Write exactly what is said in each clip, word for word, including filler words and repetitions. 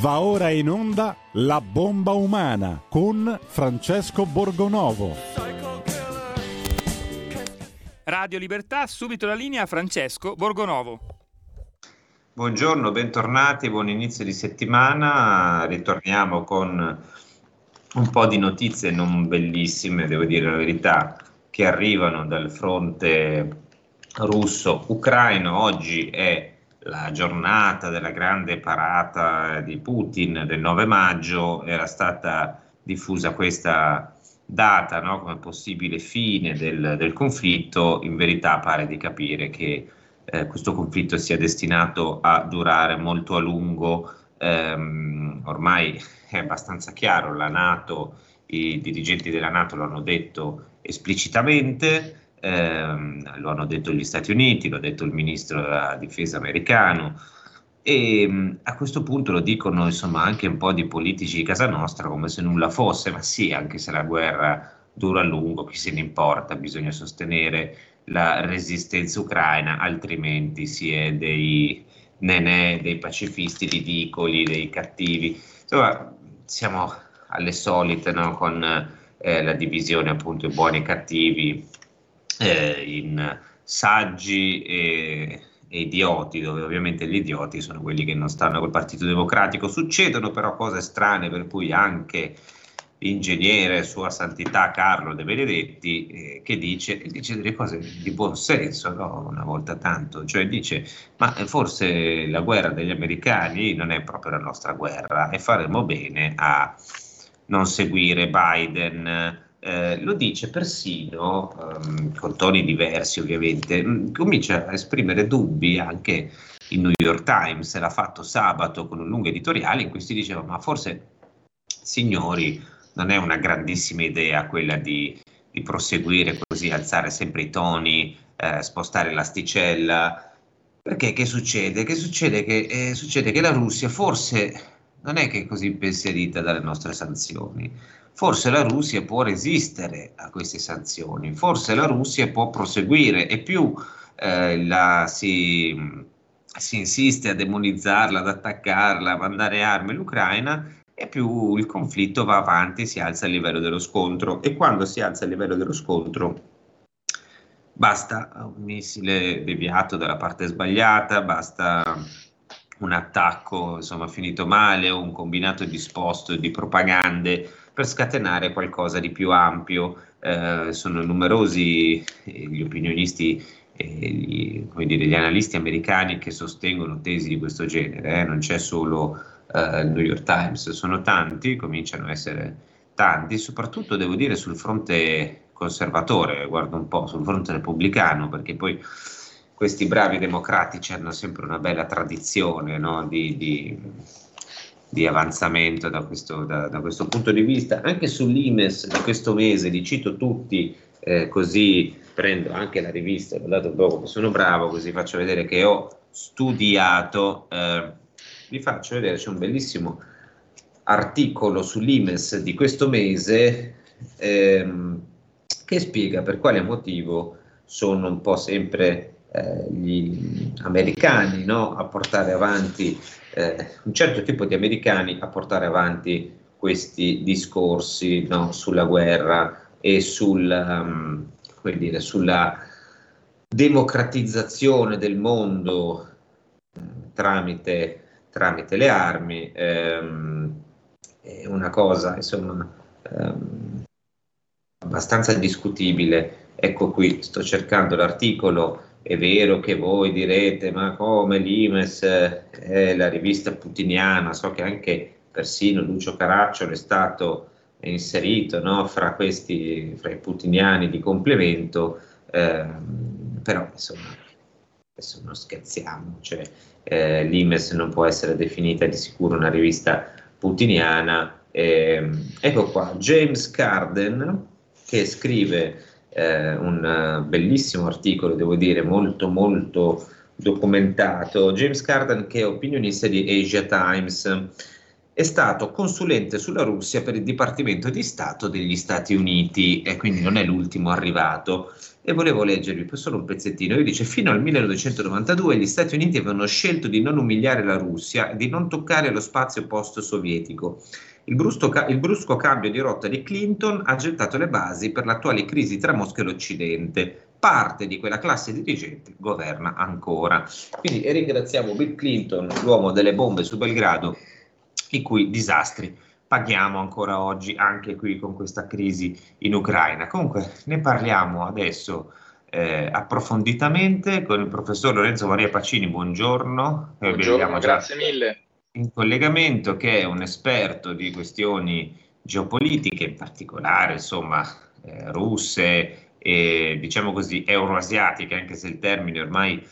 Va ora in onda La bomba umana con Francesco Borgonovo. Radio Libertà, subito la linea a Francesco Borgonovo. Buongiorno, bentornati, buon inizio di settimana. Ritorniamo con un po' di notizie non bellissime, devo dire la verità, che arrivano dal fronte russo-ucraino. Oggi è la giornata della grande parata di Putin del nove maggio, era stata diffusa questa data, no, come possibile fine del, del conflitto. In verità pare di capire che eh, questo conflitto sia destinato a durare molto a lungo. Ehm, ormai è abbastanza chiaro, la NATO, i dirigenti della NATO lo hanno detto esplicitamente. Eh, lo hanno detto gli Stati Uniti, lo ha detto il ministro della difesa americano e mh, a questo punto lo dicono insomma anche un po' di politici di casa nostra come se nulla fosse, ma sì, anche se la guerra dura a lungo, chi se ne importa, bisogna sostenere la resistenza ucraina, altrimenti si è dei nenè, dei pacifisti ridicoli, dei cattivi. Insomma, siamo alle solite, no? Con eh, la divisione appunto i buoni e i cattivi, Eh, in saggi e, e idioti, dove ovviamente gli idioti sono quelli che non stanno col Partito Democratico. Succedono però cose strane, per cui anche l'ingegnere Sua Santità Carlo De Benedetti eh, che dice, dice delle cose di buon senso, no? Una volta tanto, cioè dice: ma forse la guerra degli americani non è proprio la nostra guerra e faremo bene a non seguire Biden. Eh, lo dice persino, ehm, con toni diversi ovviamente, mh, comincia a esprimere dubbi anche il New York Times, l'ha fatto sabato con un lungo editoriale in cui si diceva: ma forse, signori, non è una grandissima idea quella di, di proseguire così, alzare sempre i toni, eh, spostare l'asticella, perché che succede? Che succede? Che, eh, succede che la Russia forse non è che è così impensierita dalle nostre sanzioni. Forse la Russia può resistere a queste sanzioni, forse la Russia può proseguire, e più eh, la, si, si insiste a demonizzarla, ad attaccarla, a mandare armi all'Ucraina, e più il conflitto va avanti, si alza il livello dello scontro, e quando si alza il livello dello scontro basta un missile deviato dalla parte sbagliata, basta un attacco insomma finito male o un combinato disposto di propagande per scatenare qualcosa di più ampio. Eh, sono numerosi gli opinionisti, eh, gli, come dire, gli analisti americani che sostengono tesi di questo genere, eh. Non c'è solo eh, il New York Times, sono tanti, cominciano a essere tanti, soprattutto devo dire sul fronte conservatore, guardo un po', sul fronte repubblicano, perché poi questi bravi democratici hanno sempre una bella tradizione, no? di... di di avanzamento da questo, da, da questo punto di vista. Anche sull'I M E S di questo mese, li cito tutti, eh, così prendo anche la rivista, guardate un po' come sono bravo, così faccio vedere che ho studiato, eh, vi faccio vedere, c'è un bellissimo articolo sull'I M E S di questo mese ehm, che spiega per quale motivo sono un po' sempre gli americani, no? a portare avanti, eh, un certo tipo di americani a portare avanti questi discorsi, no? sulla guerra e sul, um, come dire, sulla democratizzazione del mondo tramite, tramite le armi. Ehm, è una cosa insomma um, abbastanza discutibile. Ecco qui, sto cercando l'articolo. È vero che voi direte: ma come l'I M E S è la rivista putiniana? So che anche persino Lucio Caracciolo è stato inserito, no? fra questi, fra i putiniani di complemento, eh, però insomma, adesso non scherziamo, cioè, eh, l'I M E S non può essere definita di sicuro una rivista putiniana. Eh, ecco qua, James Carden che scrive Eh, un bellissimo articolo, devo dire, molto molto documentato. James Carden, che è opinionista di Asia Times, è stato consulente sulla Russia per il Dipartimento di Stato degli Stati Uniti e quindi non è l'ultimo arrivato. e volevo leggervi poi solo un pezzettino. Io dice: fino al millenovecentonovantadue gli Stati Uniti avevano scelto di non umiliare la Russia e di non toccare lo spazio post-sovietico. Il brusco, il brusco cambio di rotta di Clinton ha gettato le basi per l'attuale crisi tra Mosca e l'Occidente. Parte di quella classe dirigente governa ancora. Quindi ringraziamo Bill Clinton, l'uomo delle bombe su Belgrado, i cui disastri paghiamo ancora oggi, anche qui con questa crisi in Ucraina. Comunque ne parliamo adesso eh, approfonditamente con il professor Lorenzo Maria Pacini. Buongiorno. Buongiorno, eh, grazie mille. In collegamento, che è un esperto di questioni geopolitiche, in particolare insomma eh, russe e diciamo così euroasiatiche, anche se il termine ormai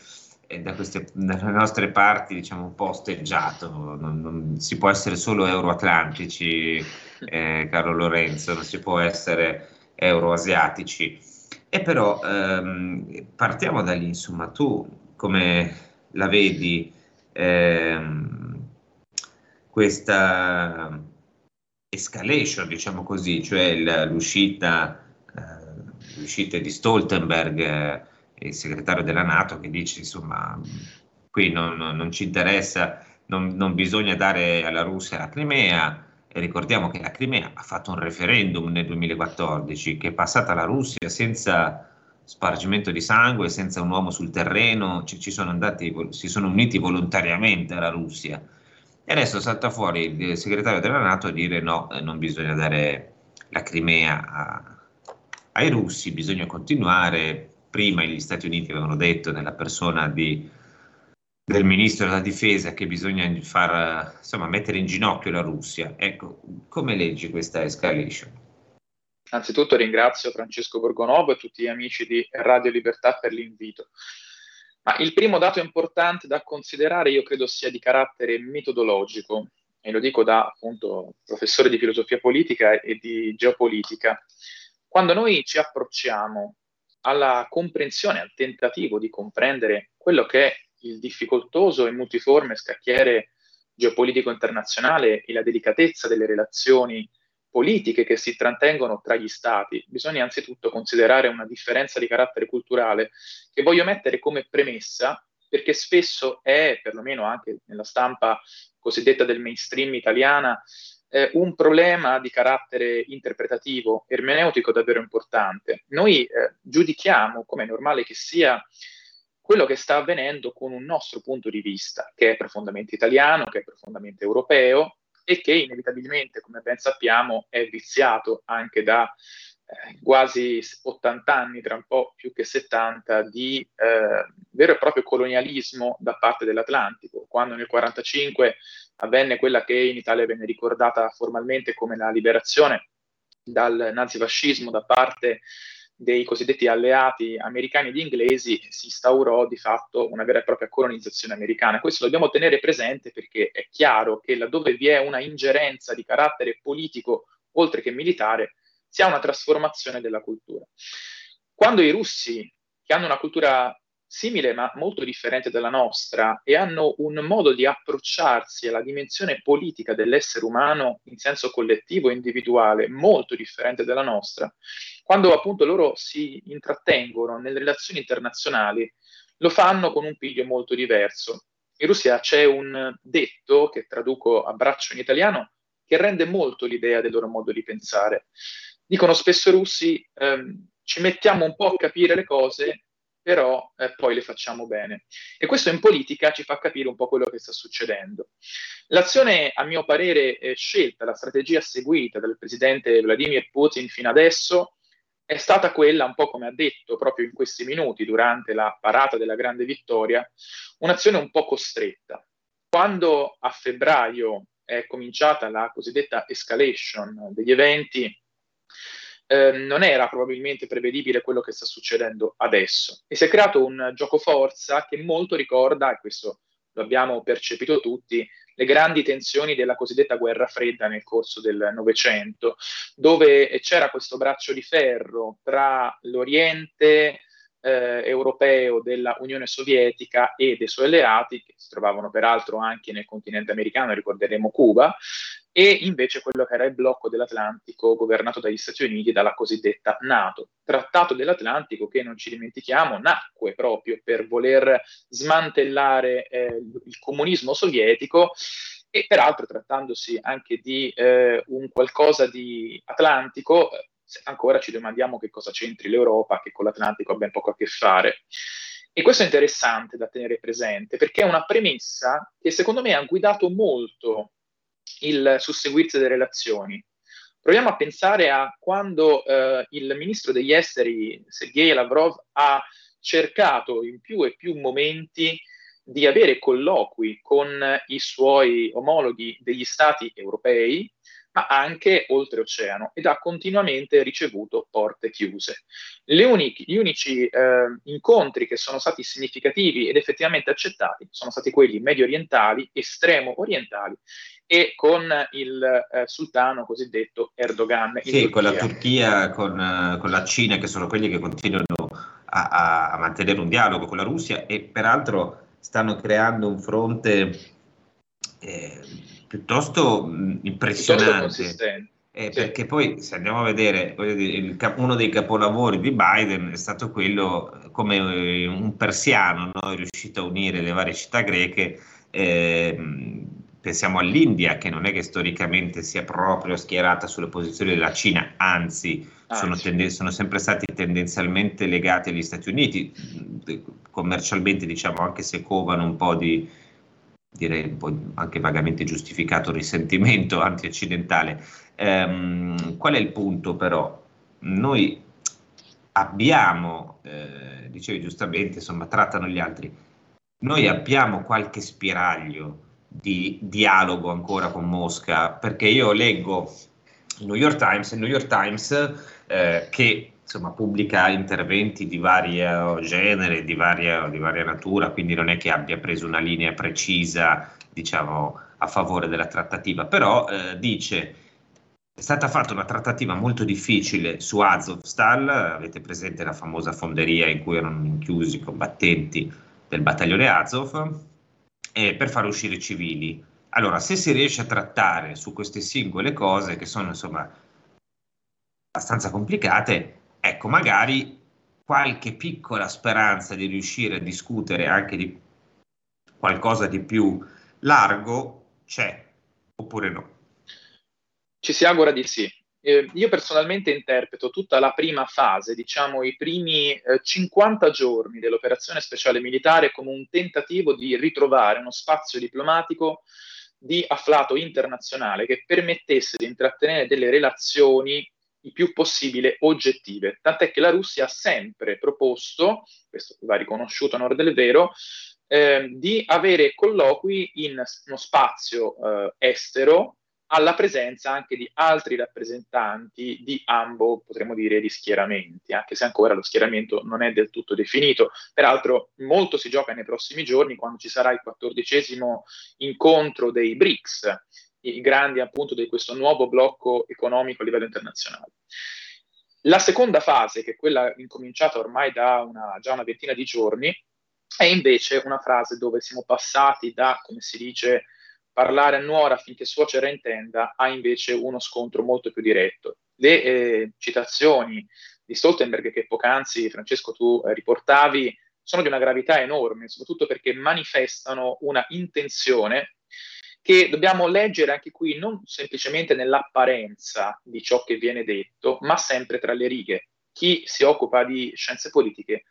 eh, da queste, dalle nostre parti diciamo un po' osteggiato, non, non si può essere solo euroatlantici, eh, caro Lorenzo, non si può essere euroasiatici. E però ehm, partiamo da lì, insomma, tu come la vedi ehm, questa escalation, diciamo così, cioè l'uscita, eh, l'uscita di Stoltenberg, eh, il segretario della NATO, che dice insomma qui non, non, non ci interessa, non, non bisogna dare alla Russia la Crimea, e ricordiamo che la Crimea ha fatto un referendum nel duemilaquattordici che è passata alla Russia senza spargimento di sangue, senza un uomo sul terreno, ci, ci sono andati, si sono uniti volontariamente alla Russia. E adesso salta fuori il segretario della NATO a dire no, non bisogna dare la Crimea a, ai russi, bisogna continuare. Prima gli Stati Uniti avevano detto, nella persona di, del ministro della difesa, che bisogna far, insomma, mettere in ginocchio la Russia. Ecco, come leggi questa escalation? Anzitutto ringrazio Francesco Borgonovo e tutti gli amici di Radio Libertà per l'invito. Ma il primo dato importante da considerare io credo sia di carattere metodologico, e lo dico da appunto professore di filosofia politica e di geopolitica. Quando noi ci approcciamo alla comprensione, al tentativo di comprendere quello che è il difficoltoso e multiforme scacchiere geopolitico internazionale e la delicatezza delle relazioni politiche che si intrattengono tra gli stati, bisogna anzitutto considerare una differenza di carattere culturale che voglio mettere come premessa, perché spesso è, perlomeno anche nella stampa cosiddetta del mainstream italiana, eh, un problema di carattere interpretativo, ermeneutico davvero importante. Noi eh, giudichiamo, come è normale che sia, quello che sta avvenendo con un nostro punto di vista, che è profondamente italiano, che è profondamente europeo, e che inevitabilmente, come ben sappiamo, è viziato anche da eh, quasi ottanta anni, tra un po' più che settanta, di eh, vero e proprio colonialismo da parte dell'Atlantico. Quando nel quarantacinque avvenne quella che in Italia venne ricordata formalmente come la liberazione dal nazifascismo da parte dei cosiddetti alleati americani ed inglesi, si instaurò di fatto una vera e propria colonizzazione americana. Questo dobbiamo tenere presente, perché è chiaro che laddove vi è una ingerenza di carattere politico, oltre che militare, si ha una trasformazione della cultura. Quando i russi, che hanno una cultura simile ma molto differente dalla nostra, e hanno un modo di approcciarsi alla dimensione politica dell'essere umano in senso collettivo e individuale molto differente dalla nostra, quando appunto loro si intrattengono nelle relazioni internazionali, lo fanno con un piglio molto diverso. In Russia c'è un detto, che traduco a braccio in italiano, che rende molto l'idea del loro modo di pensare. Dicono spesso i russi, ehm, ci mettiamo un po' a capire le cose, però eh, poi le facciamo bene. E questo in politica ci fa capire un po' quello che sta succedendo. L'azione, a mio parere, eh, scelta, la strategia seguita dal presidente Vladimir Putin fino adesso, è stata quella, un po' come ha detto proprio in questi minuti durante la parata della grande vittoria, un'azione un po' costretta. Quando a febbraio è cominciata la cosiddetta escalation degli eventi, eh, non era probabilmente prevedibile quello che sta succedendo adesso. E si è creato un gioco forza che molto ricorda, e questo lo abbiamo percepito tutti, le grandi tensioni della cosiddetta guerra fredda nel corso del Novecento, dove c'era questo braccio di ferro tra l'Oriente eh, europeo della Unione Sovietica e dei suoi alleati, che si trovavano peraltro anche nel continente americano, ricorderemo Cuba, e invece quello che era il blocco dell'Atlantico governato dagli Stati Uniti e dalla cosiddetta NATO. Trattato dell'Atlantico che, non ci dimentichiamo, nacque proprio per voler smantellare eh, il comunismo sovietico, e peraltro trattandosi anche di eh, un qualcosa di atlantico, ancora ci domandiamo che cosa c'entri l'Europa, che con l'Atlantico ha ben poco a che fare. E questo è interessante da tenere presente, perché è una premessa che secondo me ha guidato molto il susseguirsi delle relazioni. Proviamo a pensare a quando eh, il ministro degli esteri Sergei Lavrov ha cercato in più e più momenti di avere colloqui con i suoi omologhi degli stati europei, ma anche oltreoceano, ed ha continuamente ricevuto porte chiuse. Le unici, gli unici eh, incontri che sono stati significativi ed effettivamente accettati sono stati quelli medio orientali, estremo orientali, e con il eh, sultano cosiddetto Erdogan. Sì, Turchia. Con la Turchia, con, con la Cina, che sono quelli che continuano a, a mantenere un dialogo con la Russia, e peraltro stanno creando un fronte... Eh, piuttosto impressionante, piuttosto eh, sì. Perché poi se andiamo a vedere il, uno dei capolavori di Biden è stato quello come un persiano, no? È riuscito a unire le varie città greche, eh, pensiamo all'India, che non è che storicamente sia proprio schierata sulle posizioni della Cina, anzi, anzi. Sono, tende- sono sempre stati tendenzialmente legati agli Stati Uniti, commercialmente diciamo, anche se covano un po' di direi un po' anche vagamente giustificato risentimento anti-occidentale. Ehm, qual è il punto però? Noi abbiamo, eh, dicevi giustamente, insomma, trattano gli altri, noi abbiamo qualche spiraglio di dialogo ancora con Mosca, perché io leggo il New York Times, il New York Times eh, che insomma pubblica interventi di vario genere, di varia, di varia natura, quindi non è che abbia preso una linea precisa, diciamo, a favore della trattativa, però eh, dice è stata fatta una trattativa molto difficile su Azovstal, avete presente la famosa fonderia in cui erano rinchiusi i combattenti del battaglione Azov, eh, per far uscire i civili. Allora, se si riesce a trattare su queste singole cose, che sono insomma abbastanza complicate, ecco, magari qualche piccola speranza di riuscire a discutere anche di qualcosa di più largo c'è, oppure no? Ci si augura di sì. Eh, io personalmente interpreto tutta la prima fase, diciamo i primi eh, cinquanta giorni dell'operazione speciale militare, come un tentativo di ritrovare uno spazio diplomatico di afflato internazionale che permettesse di intrattenere delle relazioni il più possibile oggettive, tant'è che la Russia ha sempre proposto, questo va riconosciuto a onor del vero, eh, di avere colloqui in uno spazio eh, estero, alla presenza anche di altri rappresentanti di ambo, potremmo dire, di schieramenti, anche se ancora lo schieramento non è del tutto definito. Peraltro molto si gioca nei prossimi giorni, quando ci sarà il quattordicesimo incontro dei BRICS, i grandi appunto di questo nuovo blocco economico a livello internazionale. La seconda fase, che è quella incominciata ormai da una, già una ventina di giorni, è invece una fase dove siamo passati da, come si dice, parlare a nuora finché suocera intenda, a invece uno scontro molto più diretto. Le eh, citazioni di Stoltenberg che poc'anzi, Francesco, tu eh, riportavi, sono di una gravità enorme, soprattutto perché manifestano una intenzione che dobbiamo leggere anche qui non semplicemente nell'apparenza di ciò che viene detto, ma sempre tra le righe. Chi si occupa di scienze politiche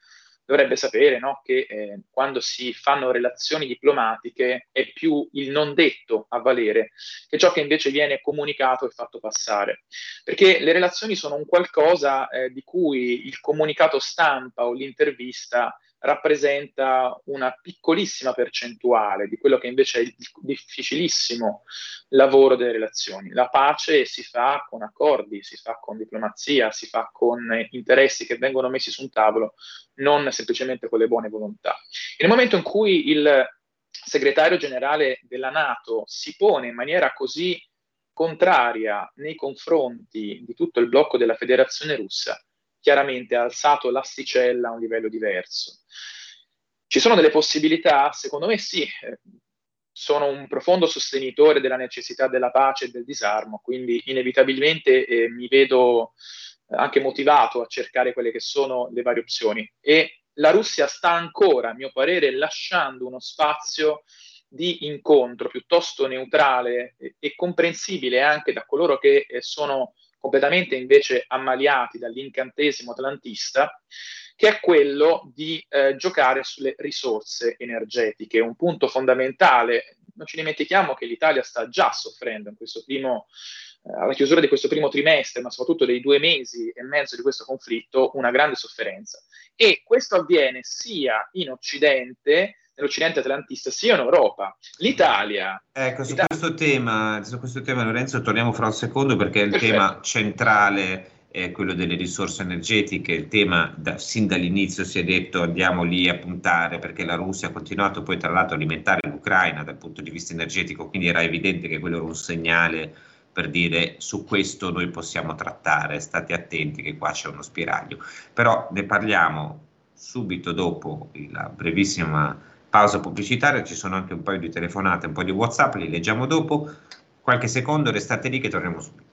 dovrebbe sapere, no, che eh, quando si fanno relazioni diplomatiche è più il non detto a valere che ciò che invece viene comunicato e fatto passare. Perché le relazioni sono un qualcosa eh, di cui il comunicato stampa o l'intervista rappresenta una piccolissima percentuale di quello che invece è il difficilissimo lavoro delle relazioni. La pace si fa con accordi, si fa con diplomazia, si fa con interessi che vengono messi su un tavolo, non semplicemente con le buone volontà. E nel momento in cui il segretario generale della NATO si pone in maniera così contraria nei confronti di tutto il blocco della Federazione Russa, chiaramente ha alzato l'asticella a un livello diverso. Ci sono delle possibilità? Secondo me sì, sono un profondo sostenitore della necessità della pace e del disarmo, quindi inevitabilmente eh, mi vedo anche motivato a cercare quelle che sono le varie opzioni. E la Russia sta ancora, a mio parere, lasciando uno spazio di incontro piuttosto neutrale e, e comprensibile anche da coloro che eh, sono completamente invece ammaliati dall'incantesimo atlantista, che è quello di eh, giocare sulle risorse energetiche, un punto fondamentale. Non ci dimentichiamo che l'Italia sta già soffrendo in questo primo, eh, alla chiusura di questo primo trimestre, ma soprattutto dei due mesi e mezzo di questo conflitto, una grande sofferenza. E questo avviene sia in Occidente, nell'Occidente atlantista, sia in Europa. L'Italia... Ecco, su, l'Italia... Questo tema, su questo tema, Lorenzo, torniamo fra un secondo, perché il Perfetto. tema centrale è quello delle risorse energetiche. Il tema da, sin dall'inizio si è detto andiamo lì a puntare, perché la Russia ha continuato poi tra l'altro a alimentare l'Ucraina dal punto di vista energetico, quindi era evidente che quello era un segnale per dire su questo noi possiamo trattare, state attenti che qua c'è uno spiraglio. Però ne parliamo subito dopo la brevissima pausa pubblicitaria, ci sono anche un paio di telefonate, un po' di WhatsApp, li leggiamo dopo, qualche secondo restate lì che torniamo subito.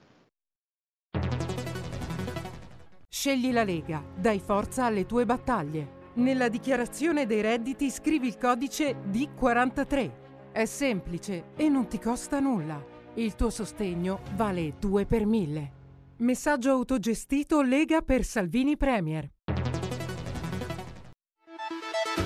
Scegli la Lega, dai forza alle tue battaglie. Nella dichiarazione dei redditi scrivi il codice D quarantatré. È semplice e non ti costa nulla. Il tuo sostegno vale due per mille. Messaggio autogestito Lega per Salvini Premier.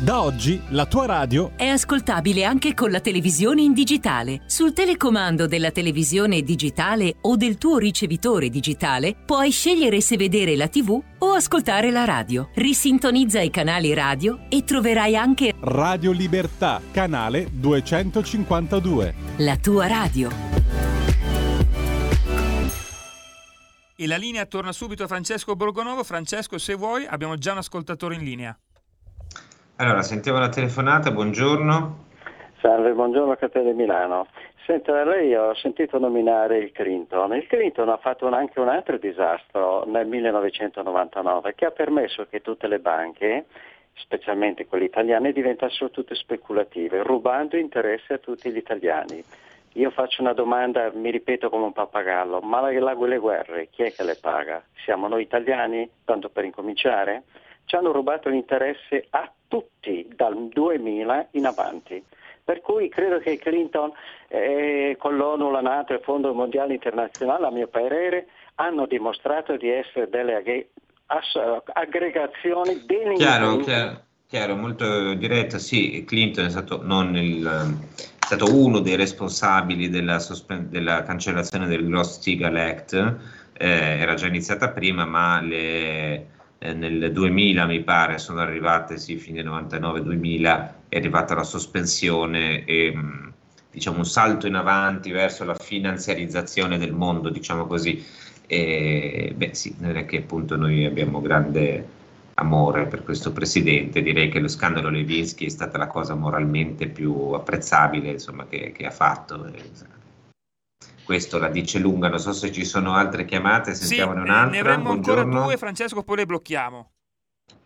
Da oggi la tua radio è ascoltabile anche con la televisione in digitale. Sul telecomando della televisione digitale o del tuo ricevitore digitale puoi scegliere se vedere la tivù o ascoltare la radio. Risintonizza i canali radio e troverai anche Radio Libertà, canale duecentocinquantadue. La tua radio. E la linea torna subito a Francesco Borgonovo. Francesco, se vuoi, abbiamo già un ascoltatore in linea. Allora, sentiamo la telefonata, buongiorno. Salve, buongiorno Catene Milano. Senta, lei ho sentito nominare il Clinton. Il Clinton ha fatto un, anche un altro disastro nel millenovecentonovantanove, che ha permesso che tutte le banche, specialmente quelle italiane, diventassero tutte speculative, rubando interessi a tutti gli italiani. Io faccio una domanda, mi ripeto come un pappagallo, ma le guerre chi è che le paga? Siamo noi italiani, tanto per incominciare? Ci hanno rubato l'interesse a tutti dal duemila in avanti, per cui credo che Clinton eh, con l'ONU, la NATO e il Fondo Mondiale Internazionale, a mio parere, hanno dimostrato di essere delle ag- ass- aggregazioni delinquenti. Chiaro, chiaro, chiaro, molto diretto, sì, Clinton è stato non il... È stato uno dei responsabili della, sospen- della cancellazione del Gross-Steagall Act, eh, era già iniziata prima, ma le nel duemila mi pare sono arrivate, sì, fine novantanove duemila è arrivata la sospensione e diciamo un salto in avanti verso la finanziarizzazione del mondo, diciamo così. E, beh sì, non è che appunto noi abbiamo grande amore per questo presidente, direi che lo scandalo Lewinsky è stata la cosa moralmente più apprezzabile, insomma, che, che ha fatto. Questo la dice lunga, non so se ci sono altre chiamate, sentiamone sì, un'altra. Ne avremmo ancora due, Francesco, poi le blocchiamo.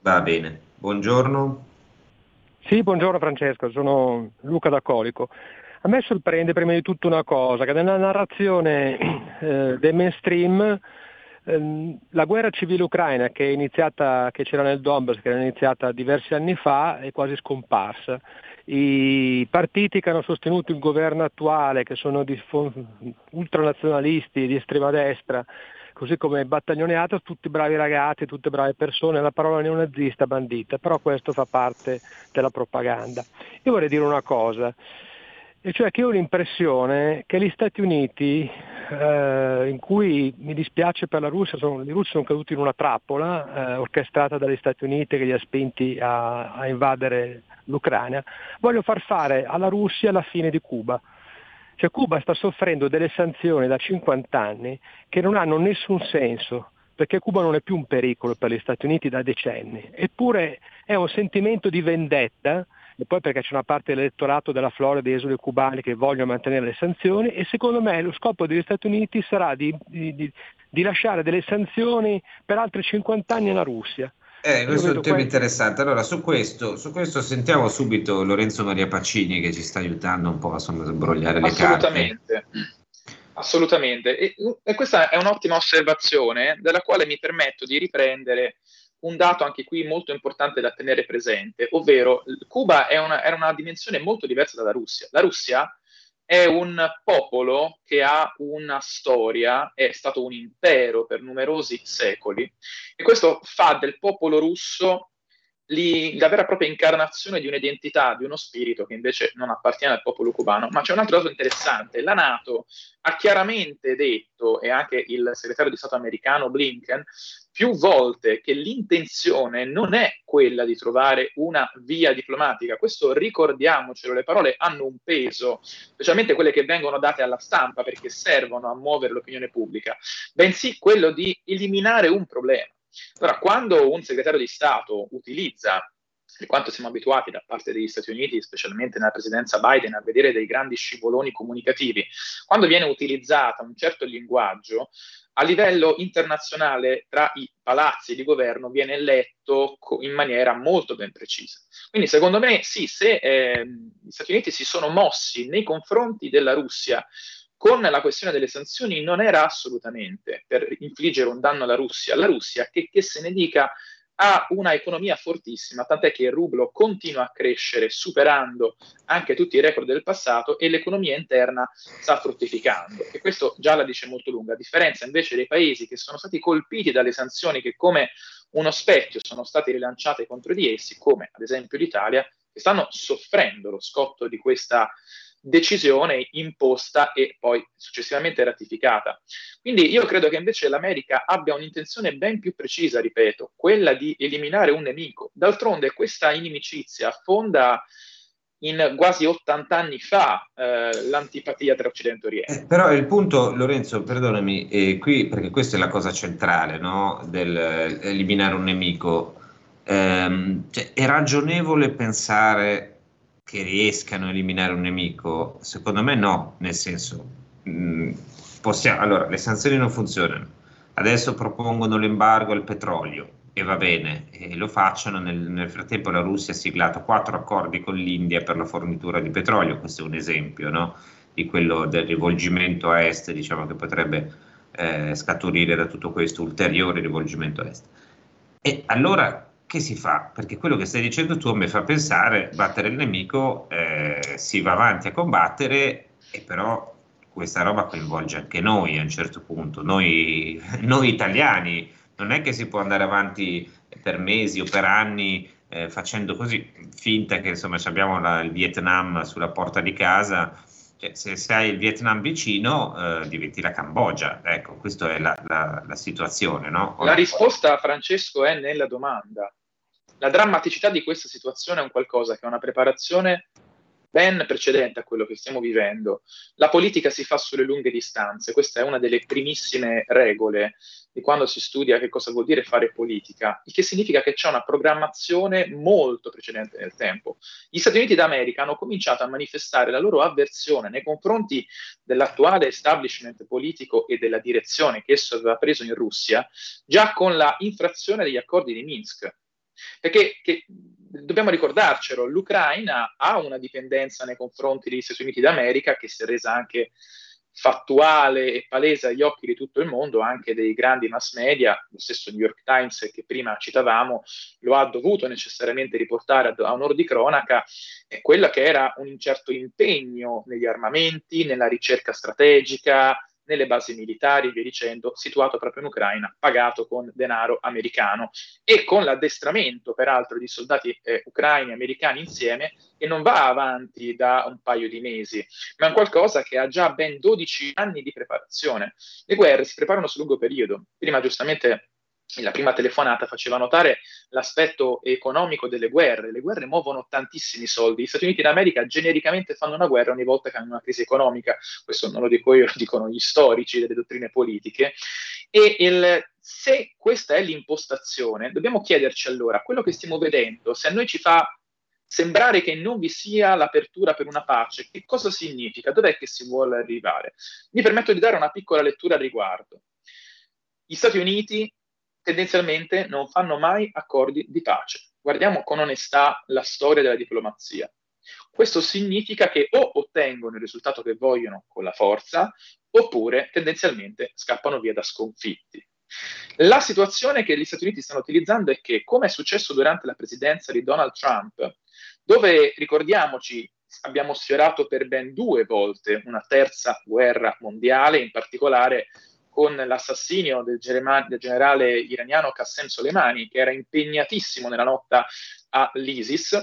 Va bene, buongiorno. Sì, buongiorno Francesco, sono Luca da Colico. A me sorprende prima di tutto una cosa, che nella narrazione eh, del mainstream eh, la guerra civile ucraina che è iniziata, che c'era nel Donbass, che era iniziata diversi anni fa, è quasi scomparsa. I partiti che hanno sostenuto il governo attuale, che sono ultranazionalisti di estrema destra, così come battaglioneato, tutti bravi ragazzi, tutte brave persone, la parola neonazista bandita, però questo fa parte della propaganda. Io vorrei dire una cosa, e cioè che ho l'impressione che gli Stati Uniti, eh, in cui mi dispiace per la Russia, sono, i russi sono caduti in una trappola eh, orchestrata dagli Stati Uniti che li ha spinti a, a invadere l'Ucraina, vogliono far fare alla Russia la fine di Cuba. Cioè Cuba sta soffrendo delle sanzioni da cinquanta anni che non hanno nessun senso, perché Cuba non è più un pericolo per gli Stati Uniti da decenni, eppure è un sentimento di vendetta e poi perché c'è una parte dell'elettorato della Florida e esuli cubani che vogliono mantenere le sanzioni, e secondo me lo scopo degli Stati Uniti sarà di, di, di, di lasciare delle sanzioni per altri cinquanta anni alla Russia. Eh, questo è un tema questo. interessante. Allora, su questo, su questo sentiamo subito Lorenzo Maria Pacini, che ci sta aiutando un po' a sbrogliare le carte. Assolutamente. Assolutamente. E, e questa è un'ottima osservazione, dalla quale mi permetto di riprendere un dato anche qui molto importante da tenere presente, ovvero Cuba è una, era una dimensione molto diversa dalla Russia. La Russia è un popolo che ha una storia, è stato un impero per numerosi secoli, e questo fa del popolo russo li, la vera e propria incarnazione di un'identità, di uno spirito che invece non appartiene al popolo cubano. Ma c'è un altro dato interessante: la NATO ha chiaramente detto, e anche il segretario di Stato americano Blinken più volte, che l'intenzione non è quella di trovare una via diplomatica. Questo ricordiamocelo, le parole hanno un peso, specialmente quelle che vengono date alla stampa perché servono a muovere l'opinione pubblica, bensì quello di eliminare un problema. Allora, quando un segretario di Stato utilizza, per quanto siamo abituati da parte degli Stati Uniti, specialmente nella presidenza Biden, a vedere dei grandi scivoloni comunicativi, quando viene utilizzata un certo linguaggio, a livello internazionale, tra i palazzi di governo, viene letto co- in maniera molto ben precisa. Quindi, secondo me, sì, se eh, gli Stati Uniti si sono mossi nei confronti della Russia con la questione delle sanzioni, non era assolutamente per infliggere un danno alla Russia. La Russia, che, che se ne dica, ha una economia fortissima, tant'è che il rublo continua a crescere, superando anche tutti i record del passato, e l'economia interna sta fruttificando. E questo già la dice molto lunga, a differenza invece dei paesi che sono stati colpiti dalle sanzioni che come uno specchio sono state rilanciate contro di essi, come ad esempio l'Italia, che stanno soffrendo lo scotto di questa decisione imposta e poi successivamente ratificata. Quindi io credo che invece l'America abbia un'intenzione ben più precisa, ripeto, quella di eliminare un nemico. D'altronde questa inimicizia affonda in quasi ottanta anni fa eh, l'antipatia tra Occidente e Oriente. Eh, però il punto, Lorenzo, perdonami, è qui, perché questa è la cosa centrale, no? Del eh, eliminare un nemico. Eh, cioè, è ragionevole pensare che riescano a eliminare un nemico? Secondo me no, nel senso, mh, possiamo, allora, le sanzioni non funzionano, adesso propongono l'embargo al petrolio, e va bene, e lo facciano, nel, nel frattempo la Russia ha siglato quattro accordi con l'India per la fornitura di petrolio, questo è un esempio, no? Di quello del rivolgimento a est, diciamo, che potrebbe eh, scaturire da tutto questo ulteriore rivolgimento a est. E allora che si fa? Perché quello che stai dicendo tu mi fa pensare: battere il nemico, eh, si va avanti a combattere, e però questa roba coinvolge anche noi a un certo punto, noi, noi italiani. Non è che si può andare avanti per mesi o per anni eh, facendo così, finta che insomma abbiamo la, il Vietnam sulla porta di casa. Cioè, se, se hai il Vietnam vicino, eh, diventi la Cambogia. Ecco, questa è la, la, la situazione, no? Ora, la risposta, Francesco, è nella domanda. La drammaticità di questa situazione è un qualcosa che è una preparazione ben precedente a quello che stiamo vivendo. La politica si fa sulle lunghe distanze, questa è una delle primissime regole di quando si studia che cosa vuol dire fare politica, il che significa che c'è una programmazione molto precedente nel tempo. Gli Stati Uniti d'America hanno cominciato a manifestare la loro avversione nei confronti dell'attuale establishment politico e della direzione che esso aveva preso in Russia già con la infrazione degli accordi di Minsk. Perché che, dobbiamo ricordarcelo, l'Ucraina ha una dipendenza nei confronti degli Stati Uniti d'America che si è resa anche fattuale e palese agli occhi di tutto il mondo, anche dei grandi mass media. Lo stesso New York Times, che prima citavamo, lo ha dovuto necessariamente riportare a onor di cronaca, è quella che era un certo impegno negli armamenti, nella ricerca strategica, nelle basi militari, via dicendo, situato proprio in Ucraina, pagato con denaro americano e con l'addestramento, peraltro, di soldati eh, ucraini e americani insieme, che non va avanti da un paio di mesi, ma è un qualcosa che ha già ben dodici anni di preparazione. Le guerre si preparano su lungo periodo. Prima, giustamente, la prima telefonata faceva notare l'aspetto economico delle guerre. Le guerre muovono tantissimi soldi. Gli Stati Uniti d'America genericamente fanno una guerra ogni volta che hanno una crisi economica. Questo non lo dico io, lo dicono gli storici delle dottrine politiche. E il, se questa è l'impostazione, dobbiamo chiederci allora, quello che stiamo vedendo, se a noi ci fa sembrare che non vi sia l'apertura per una pace, che cosa significa? Dov'è che si vuole arrivare? Mi permetto di dare una piccola lettura al riguardo. Gli Stati Uniti tendenzialmente non fanno mai accordi di pace. Guardiamo con onestà la storia della diplomazia. Questo significa che o ottengono il risultato che vogliono con la forza, oppure tendenzialmente scappano via da sconfitti. La situazione che gli Stati Uniti stanno utilizzando è che, come è successo durante la presidenza di Donald Trump, dove, ricordiamoci, abbiamo sfiorato per ben due volte una terza guerra mondiale, in particolare con l'assassinio del, del generale iraniano Qassem Soleimani, che era impegnatissimo nella lotta all'ISIS,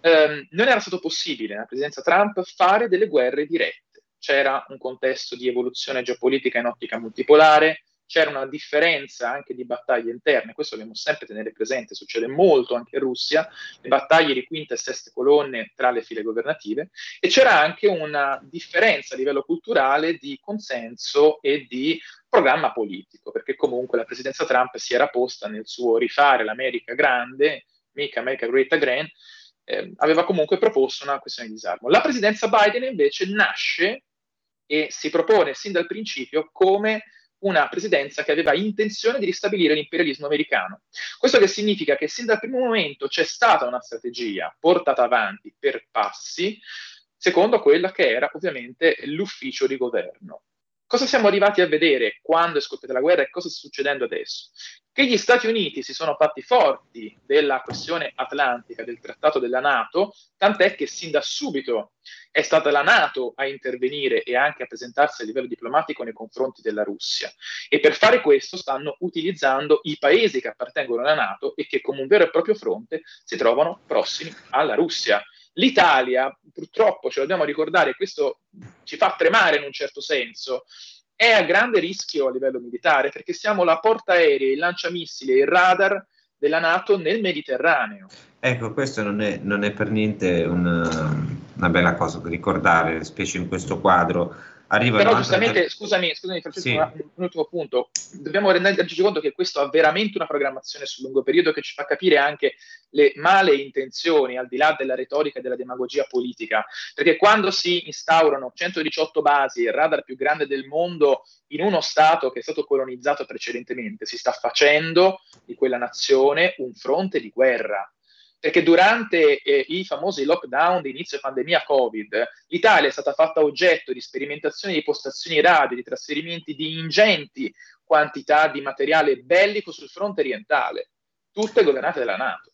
ehm, non era stato possibile nella presidenza Trump fare delle guerre dirette. C'era un contesto di evoluzione geopolitica in ottica multipolare, c'era una differenza anche di battaglie interne, questo dobbiamo sempre tenere presente, succede molto anche in Russia, le battaglie di quinta e sesta colonne tra le file governative, e c'era anche una differenza a livello culturale di consenso e di programma politico, perché comunque la presidenza Trump si era posta nel suo rifare l'America grande, mica America Great Again, eh, aveva comunque proposto una questione di disarmo. La presidenza Biden invece nasce e si propone sin dal principio come una presidenza che aveva intenzione di ristabilire l'imperialismo americano. Questo che significa che sin dal primo momento c'è stata una strategia portata avanti per passi, secondo quella che era ovviamente l'ufficio di governo. Cosa siamo arrivati a vedere quando è scoppiata la guerra e cosa sta succedendo adesso? Che gli Stati Uniti si sono fatti forti della questione atlantica, del trattato della NATO, tant'è che sin da subito è stata la NATO a intervenire e anche a presentarsi a livello diplomatico nei confronti della Russia. E per fare questo stanno utilizzando i paesi che appartengono alla NATO e che come un vero e proprio fronte si trovano prossimi alla Russia. L'Italia, purtroppo ce lo dobbiamo ricordare, questo ci fa tremare in un certo senso, è a grande rischio a livello militare perché siamo la portaerei, il lanciamissili e il radar della NATO nel Mediterraneo. Ecco, questo non è, non è per niente una, una bella cosa da ricordare, specie in questo quadro. Arriva Però giustamente, altre... scusami, scusami Francesco, sì. un, un ultimo punto, dobbiamo renderci conto che questo ha veramente una programmazione sul lungo periodo che ci fa capire anche le male intenzioni, al di là della retorica e della demagogia politica, perché quando si instaurano centodiciotto basi, il radar più grande del mondo, in uno Stato che è stato colonizzato precedentemente, si sta facendo di quella nazione un fronte di guerra. Perché durante eh, i famosi lockdown di inizio pandemia Covid, l'Italia è stata fatta oggetto di sperimentazioni di postazioni radio, di trasferimenti di ingenti quantità di materiale bellico sul fronte orientale, tutte governate dalla NATO.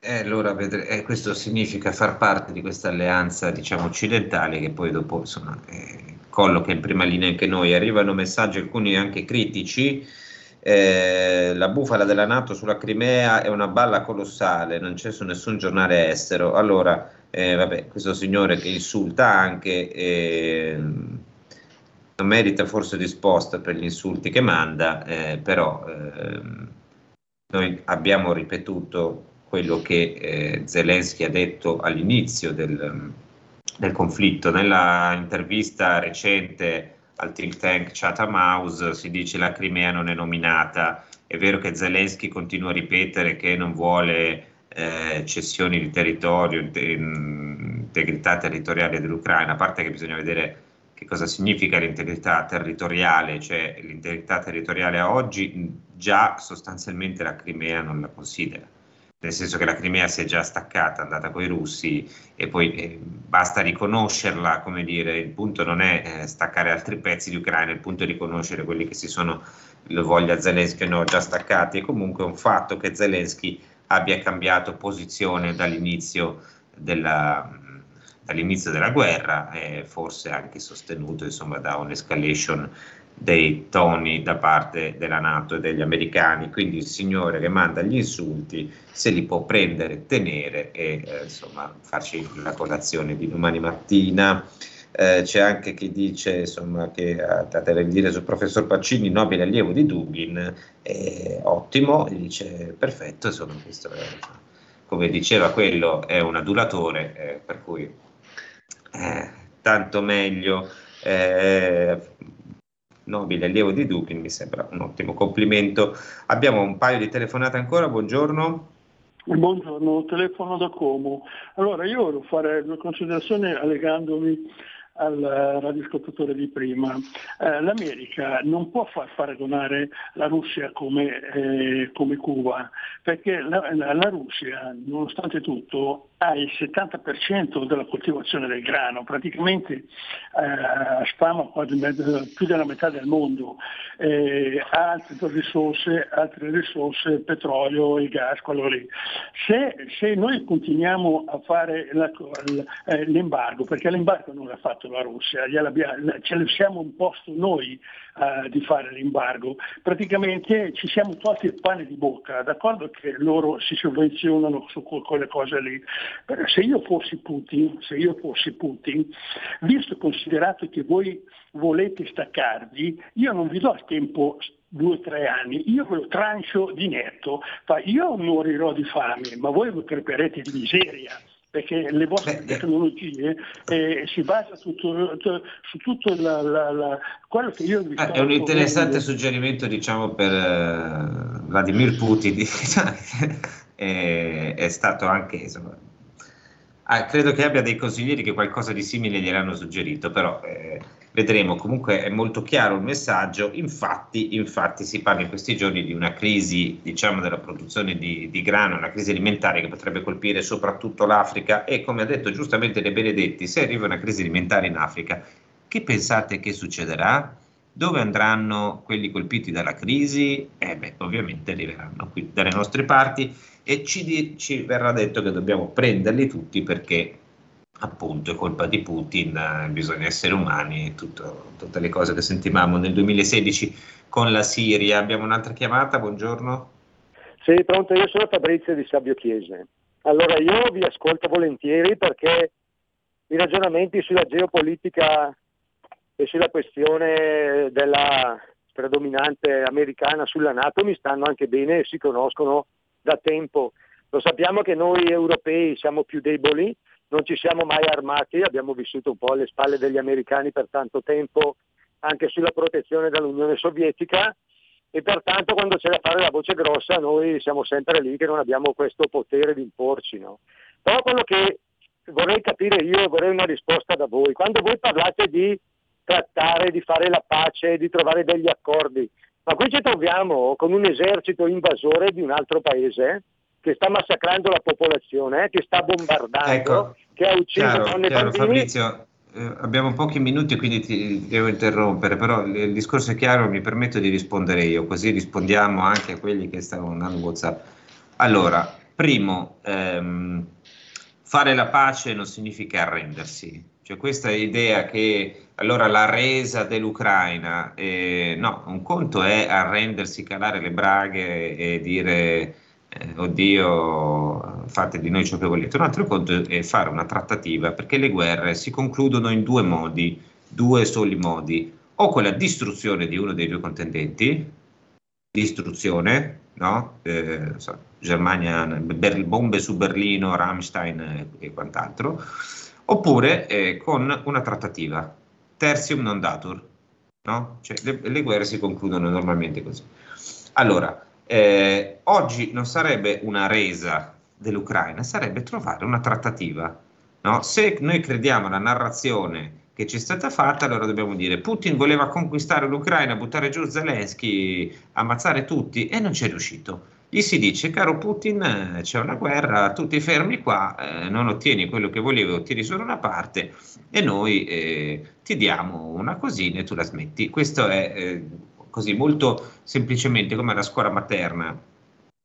Eh, allora vedre- eh, questo significa far parte di questa alleanza, diciamo, occidentale, che poi dopo insomma, eh, colloca in prima linea anche noi. Arrivano messaggi, alcuni anche critici. Eh, la bufala della NATO sulla Crimea è una balla colossale, non c'è su nessun giornale estero. Allora, eh, vabbè, questo signore che insulta anche eh, non merita forse risposta per gli insulti che manda, eh, però eh, noi abbiamo ripetuto quello che eh, Zelensky ha detto all'inizio del, del conflitto. Nella intervista recente al think tank Chatham House si dice la Crimea non è nominata, è vero che Zelensky continua a ripetere che non vuole eh, cessioni di territorio, integrità territoriale dell'Ucraina, a parte che bisogna vedere che cosa significa l'integrità territoriale, cioè l'integrità territoriale a oggi già sostanzialmente la Crimea non la considera, nel senso che la Crimea si è già staccata, è andata coi russi e poi eh, basta riconoscerla, come dire, il punto non è eh, staccare altri pezzi di Ucraina, il punto è riconoscere quelli che si sono, lo voglia Zelensky o no, già staccati. E comunque è un fatto che Zelensky abbia cambiato posizione dall'inizio della, dall'inizio della guerra, eh, forse anche sostenuto insomma da un'escalation dei toni da parte della NATO e degli americani, quindi il signore che manda gli insulti se li può prendere, tenere e eh, insomma farci la colazione di domani mattina. Eh, c'è anche chi dice insomma che ha dato da dire sul professor Pacini, nobile allievo di Dugin, eh, ottimo, e dice perfetto, insomma questo è, come diceva quello, è un adulatore, eh, per cui eh, tanto meglio. eh, Nobile allievo di Dugin, mi sembra un ottimo complimento. Abbiamo un paio di telefonate ancora, buongiorno. Buongiorno, telefono da Como. Allora, io volevo fare due considerazioni allegandomi al radioascoltatore di prima. Eh, L'America non può far paragonare la Russia come, eh, come Cuba, perché la, la Russia, nonostante tutto, ha il settanta per cento della coltivazione del grano, praticamente eh, sfama quasi mezzo, più della metà del mondo, eh, ha altre risorse, altre risorse, petrolio e gas, quello lì. Se, se noi continuiamo a fare la, l'embargo, perché l'embargo non l'ha fatto la Russia, ce lo siamo imposto noi eh, di fare l'embargo, praticamente ci siamo tolti il pane di bocca, d'accordo che loro si sovvenzionano su quelle cose lì. Se io fossi Putin, se io fossi Putin, visto e considerato che voi volete staccarvi, io non vi do il tempo due o tre anni, io ve lo trancio di netto, io morirò di fame, ma voi vi creperete di miseria, perché le vostre tecnologie eh, si basa tutto, tutto, su tutto la, la, la, quello che io vi ah, è un interessante quindi... suggerimento, diciamo, per uh, Vladimir Putin è, è stato anche, insomma, ah, credo che abbia dei consiglieri che qualcosa di simile gliel'hanno suggerito, però eh, vedremo. Comunque è molto chiaro il messaggio. Infatti, infatti si parla in questi giorni di una crisi, diciamo, della produzione di, di grano, una crisi alimentare che potrebbe colpire soprattutto l'Africa, e come ha detto giustamente De Benedetti, se arriva una crisi alimentare in Africa, che pensate che succederà? Dove andranno quelli colpiti dalla crisi? Eh beh, ovviamente arriveranno qui dalle nostre parti e ci, ci verrà detto che dobbiamo prenderli tutti perché appunto è colpa di Putin, bisogna essere umani, tutto, tutte le cose che sentivamo nel duemilasedici con la Siria. Abbiamo un'altra chiamata, buongiorno. Sì, pronto, io sono Fabrizio di Sabbio Chiese. Allora, io vi ascolto volentieri perché i ragionamenti sulla geopolitica e sulla questione della predominante americana sulla NATO mi stanno anche bene e si conoscono da tempo. Lo sappiamo che noi europei siamo più deboli, non ci siamo mai armati, abbiamo vissuto un po' alle spalle degli americani per tanto tempo anche sulla protezione dall'Unione Sovietica, e pertanto quando c'è da fare la voce grossa noi siamo sempre lì che non abbiamo questo potere di imporci, no? Però quello che vorrei capire io, vorrei una risposta da voi. Quando voi parlate di trattare, di fare la pace, di trovare degli accordi, ma qui ci troviamo con un esercito invasore di un altro paese che sta massacrando la popolazione, che sta bombardando, ecco, che ha ucciso chiaro, donne e bambini. Fabrizio, eh, abbiamo pochi minuti quindi ti devo interrompere, però il, il discorso è chiaro, mi permetto di rispondere io, così rispondiamo anche a quelli che stanno mandando WhatsApp. Allora, primo, ehm, fare la pace non significa arrendersi. Cioè questa idea che allora la resa dell'Ucraina, eh, no, un conto è arrendersi, calare le braghe e dire eh, oddio fate di noi ciò che volete, un altro conto è fare una trattativa, perché le guerre si concludono in due modi, due soli modi, o con la distruzione di uno dei due contendenti, distruzione, no? Eh, so, Germania, ber- bombe su Berlino, Rammstein e quant'altro, oppure eh, con una trattativa, tertium non datur, no? Cioè, le, le guerre si concludono normalmente così. Allora, eh, oggi non sarebbe una resa dell'Ucraina, sarebbe trovare una trattativa, no? Se noi crediamo alla narrazione che ci è stata fatta, allora dobbiamo dire Putin voleva conquistare l'Ucraina, buttare giù Zelensky, ammazzare tutti e non ci è riuscito. Gli si dice, caro Putin, c'è una guerra, tu ti fermi qua, eh, non ottieni quello che volevi, ottieni solo una parte e noi eh, ti diamo una cosina e tu la smetti. Questo è eh, così molto semplicemente come la scuola materna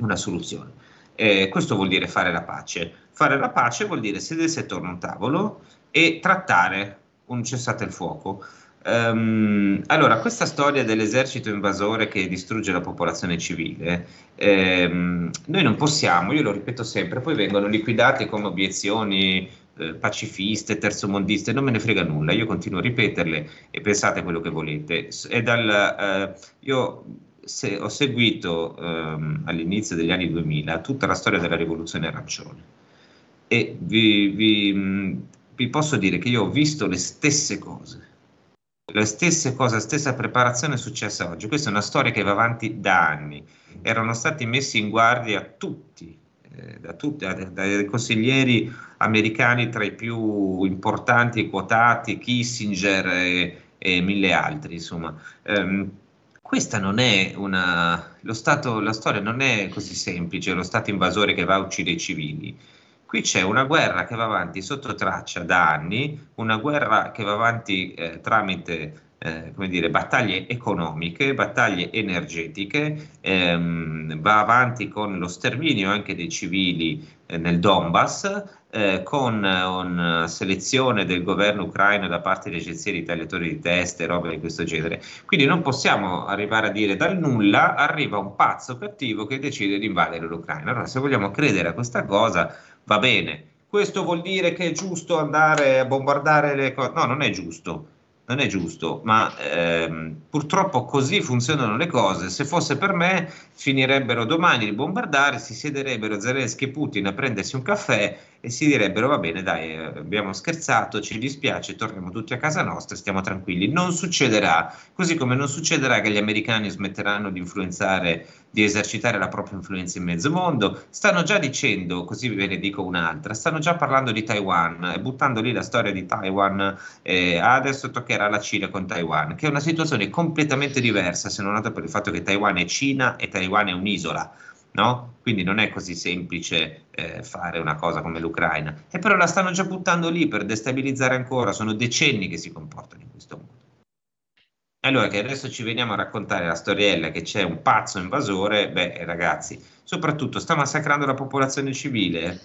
una soluzione. Eh, questo vuol dire fare la pace. Fare la pace vuol dire sedersi attorno a un tavolo e trattare un cessate il fuoco. Um, allora, questa storia dell'esercito invasore che distrugge la popolazione civile, ehm, noi non possiamo, io lo ripeto sempre, poi vengono liquidati come obiezioni eh, pacifiste, terzomondiste, non me ne frega nulla, io continuo a ripeterle e pensate quello che volete. È dal, eh, io se, ho seguito ehm, all'inizio degli anni duemila tutta la storia della rivoluzione arancione e vi, vi, mh, vi posso dire che io ho visto le stesse cose. La stessa cosa, la stessa preparazione è successa oggi. Questa è una storia che va avanti da anni. Erano stati messi in guardia tutti eh, da tutti, dai consiglieri americani tra i più importanti e quotati, Kissinger e, e mille altri, insomma. Um, questa non è una, lo Stato, la storia non è così semplice, lo Stato invasore che va a uccidere i civili. Qui c'è una guerra che va avanti sotto traccia da anni, una guerra che va avanti eh, tramite eh, come dire, battaglie economiche, battaglie energetiche, ehm, va avanti con lo sterminio anche dei civili eh, nel Donbass, eh, con eh, una selezione del governo ucraino da parte dei cezieri, tagliatori di teste, roba di questo genere. Quindi non possiamo arrivare a dire dal nulla arriva un pazzo cattivo che decide di invadere l'Ucraina. Allora, se vogliamo credere a questa cosa, va bene, questo vuol dire che è giusto andare a bombardare le cose? No, non è giusto, non è giusto, ma ehm, purtroppo così funzionano le cose. Se fosse per me finirebbero domani di bombardare, si siederebbero Zelensky e Putin a prendersi un caffè e si direbbero va bene dai, abbiamo scherzato, ci dispiace, torniamo tutti a casa nostra, stiamo tranquilli. Non succederà, così come non succederà che gli americani smetteranno di influenzare, di esercitare la propria influenza in mezzo mondo. Stanno già dicendo, così ve ne dico un'altra, stanno già parlando di Taiwan e buttando lì la storia di Taiwan, eh, adesso toccherà alla Cina con Taiwan, che è una situazione completamente diversa se non altro per il fatto che Taiwan è Cina e Taiwan è un'isola, no? Quindi non è così semplice eh, fare una cosa come l'Ucraina, e però la stanno già buttando lì per destabilizzare ancora, sono decenni che si comportano in questo modo. Allora, che adesso ci veniamo a raccontare la storiella che c'è un pazzo invasore, beh ragazzi, soprattutto sta massacrando la popolazione civile.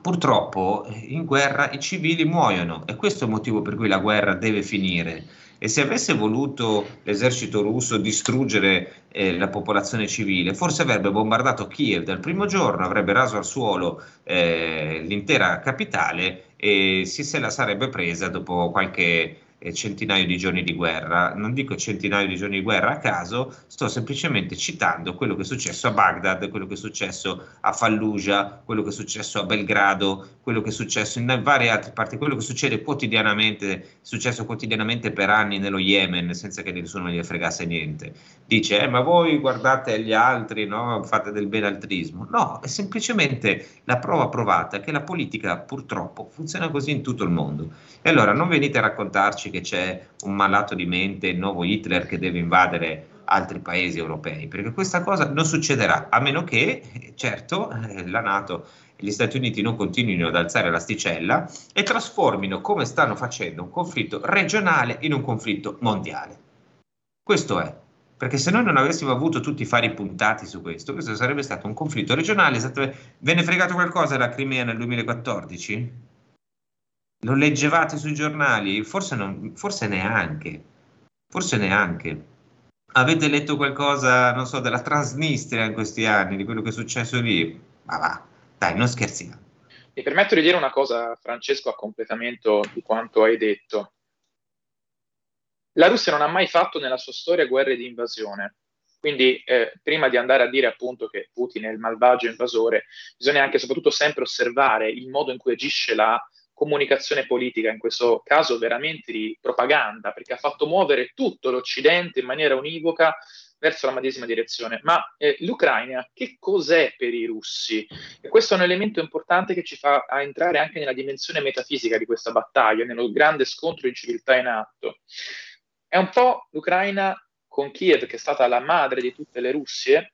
Purtroppo in guerra i civili muoiono e questo è il motivo per cui la guerra deve finire. E se avesse voluto l'esercito russo distruggere eh, la popolazione civile, forse avrebbe bombardato Kiev dal primo giorno, avrebbe raso al suolo eh, l'intera capitale e si se la sarebbe presa dopo qualche eh, centinaio di giorni di guerra. Non dico centinaio di giorni di guerra a caso, sto semplicemente citando quello che è successo a Baghdad, quello che è successo a Fallujah, quello che è successo a Belgrado, quello che è successo in varie altre parti, quello che succede quotidianamente, è successo quotidianamente per anni nello Yemen senza che nessuno gli fregasse niente. Dice, eh, ma voi guardate gli altri, no? Fate del benaltrismo. No, è semplicemente la prova provata che la politica purtroppo funziona così in tutto il mondo. E allora non venite a raccontarci che c'è un malato di mente, il nuovo Hitler che deve invadere altri paesi europei, perché questa cosa non succederà, a meno che, certo, la NATO e gli Stati Uniti non continuino ad alzare l'asticella e trasformino, come stanno facendo, un conflitto regionale in un conflitto mondiale. Questo è, perché se noi non avessimo avuto tutti i fari puntati su questo, questo sarebbe stato un conflitto regionale. Ve ne fregato qualcosa la Crimea nel duemilaquattordici? Lo leggevate sui giornali? Forse, non, forse neanche, forse neanche. Avete letto qualcosa, non so, della Transnistria in questi anni, di quello che è successo lì? Ma va, dai, non scherziamo. Mi permetto di dire una cosa, Francesco, a completamento di quanto hai detto. La Russia non ha mai fatto nella sua storia guerre di invasione. Quindi eh, prima di andare a dire appunto che Putin è il malvagio invasore, bisogna anche e soprattutto sempre osservare il modo in cui agisce la comunicazione politica, in questo caso veramente di propaganda, perché ha fatto muovere tutto l'Occidente in maniera univoca verso la medesima direzione. Ma eh, l'Ucraina che cos'è per i russi? E questo è un elemento importante che ci fa entrare anche nella dimensione metafisica di questa battaglia, nello grande scontro di civiltà in atto. È un po' l'Ucraina con Kiev, che è stata la madre di tutte le Russie,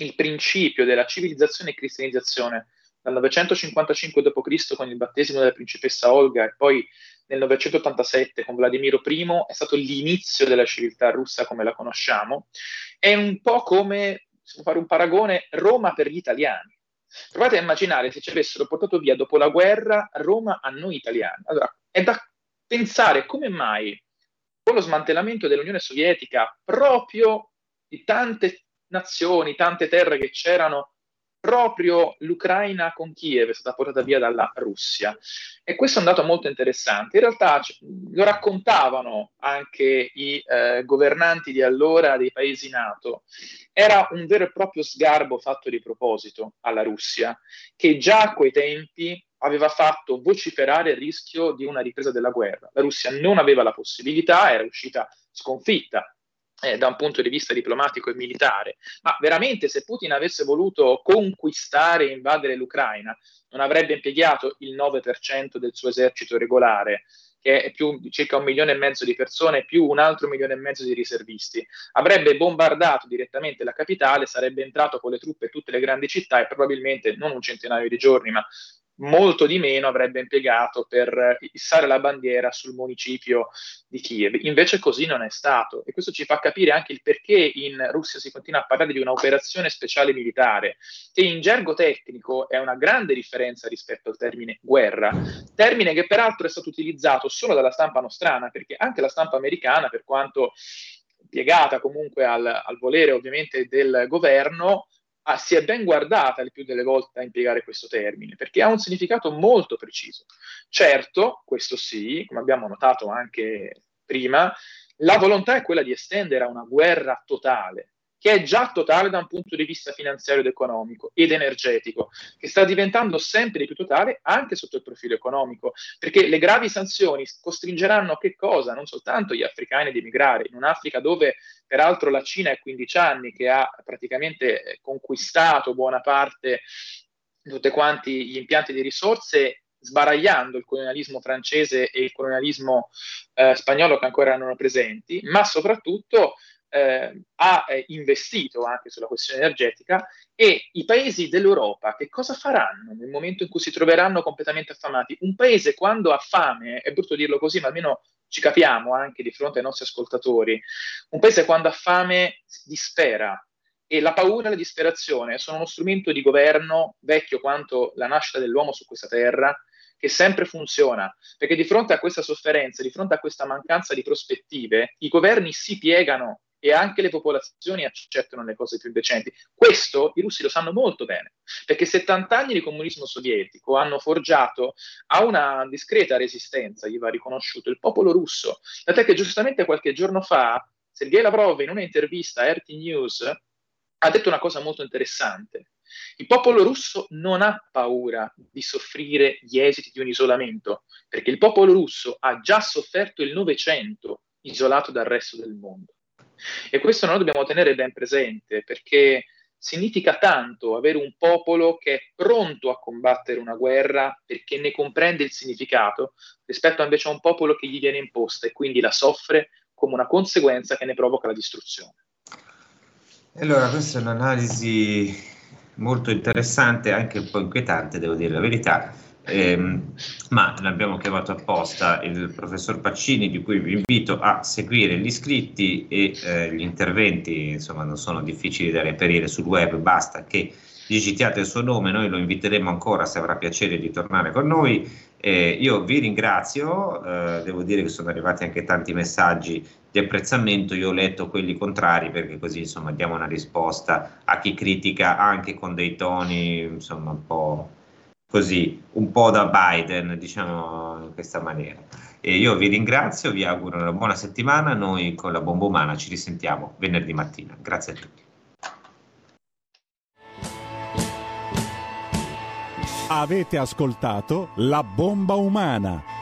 il principio della civilizzazione e cristianizzazione. Dal novecentocinquantacinque dopo Cristo con il battesimo della principessa Olga e poi nel novecentottantasette con Vladimiro primo è stato l'inizio della civiltà russa come la conosciamo. È un po' come, se può fare un paragone, Roma per gli italiani. Provate a immaginare se ci avessero portato via dopo la guerra Roma a noi italiani. Allora, è da pensare come mai con lo smantellamento dell'Unione Sovietica, proprio di tante nazioni, tante terre che c'erano, proprio l'Ucraina con Kiev è stata portata via dalla Russia. E questo è un dato molto interessante. In realtà lo raccontavano anche i eh, governanti di allora dei paesi NATO. Era un vero e proprio sgarbo fatto di proposito alla Russia, che già a quei tempi aveva fatto vociferare il rischio di una ripresa della guerra. La Russia non aveva la possibilità, era uscita sconfitta Eh, da un punto di vista diplomatico e militare, ma veramente se Putin avesse voluto conquistare e invadere l'Ucraina non avrebbe impiegato il nove per cento del suo esercito regolare, che è più di circa un milione e mezzo di persone, più un altro milione e mezzo di riservisti. Avrebbe bombardato direttamente la capitale, sarebbe entrato con le truppe in tutte le grandi città e probabilmente non un centinaio di giorni, ma molto di meno avrebbe impiegato per issare la bandiera sul municipio di Kiev. Invece così non è stato, e questo ci fa capire anche il perché in Russia si continua a parlare di un'operazione speciale militare, che in gergo tecnico è una grande differenza rispetto al termine guerra, termine che peraltro è stato utilizzato solo dalla stampa nostrana, perché anche la stampa americana, per quanto piegata comunque al, al volere ovviamente del governo, Ah, si è ben guardata il più delle volte a impiegare questo termine, perché ha un significato molto preciso. Certo, questo sì, come abbiamo notato anche prima, la volontà è quella di estendere a una guerra totale, che è già totale da un punto di vista finanziario ed economico ed energetico, che sta diventando sempre di più totale anche sotto il profilo economico, perché le gravi sanzioni costringeranno che cosa? Non soltanto gli africani ad emigrare, in un'Africa dove peraltro la Cina è quindici anni che ha praticamente conquistato buona parte di tutti quanti gli impianti di risorse, sbaragliando il colonialismo francese e il colonialismo eh, spagnolo che ancora erano presenti, ma soprattutto Eh, ha eh, investito anche sulla questione energetica. E i paesi dell'Europa che cosa faranno nel momento in cui si troveranno completamente affamati? Un paese quando ha fame, è brutto dirlo così, ma almeno ci capiamo anche di fronte ai nostri ascoltatori, un paese quando ha fame dispera, e la paura e la disperazione sono uno strumento di governo vecchio quanto la nascita dell'uomo su questa terra, che sempre funziona, perché di fronte a questa sofferenza, di fronte a questa mancanza di prospettive, i governi si piegano e anche le popolazioni accettano le cose più indecenti. Questo i russi lo sanno molto bene, perché settanta anni di comunismo sovietico hanno forgiato a una discreta resistenza, gli va riconosciuto, il popolo russo. Tant'è che giustamente qualche giorno fa Sergei Lavrov in un'intervista a R T News ha detto una cosa molto interessante. Il popolo russo non ha paura di soffrire gli esiti di un isolamento, perché il popolo russo ha già sofferto il Novecento isolato dal resto del mondo. E questo noi dobbiamo tenere ben presente, perché significa tanto avere un popolo che è pronto a combattere una guerra perché ne comprende il significato, rispetto invece a un popolo che gli viene imposta e quindi la soffre come una conseguenza che ne provoca la distruzione. Allora, questa è un'analisi molto interessante, anche un po' inquietante, devo dire la verità, eh, ma l'abbiamo chiamato apposta il professor Pacini, di cui vi invito a seguire gli iscritti e eh, gli interventi, insomma non sono difficili da reperire sul web, basta che digitiate il suo nome, noi lo inviteremo ancora se avrà piacere di tornare con noi. Eh, io vi ringrazio, eh, devo dire che sono arrivati anche tanti messaggi di apprezzamento, io ho letto quelli contrari perché così insomma diamo una risposta a chi critica anche con dei toni insomma un po' così, un po' da Biden, diciamo in questa maniera. E io vi ringrazio, vi auguro una buona settimana, noi con la bomba umana ci risentiamo venerdì mattina, grazie a tutti. Avete ascoltato La bomba umana.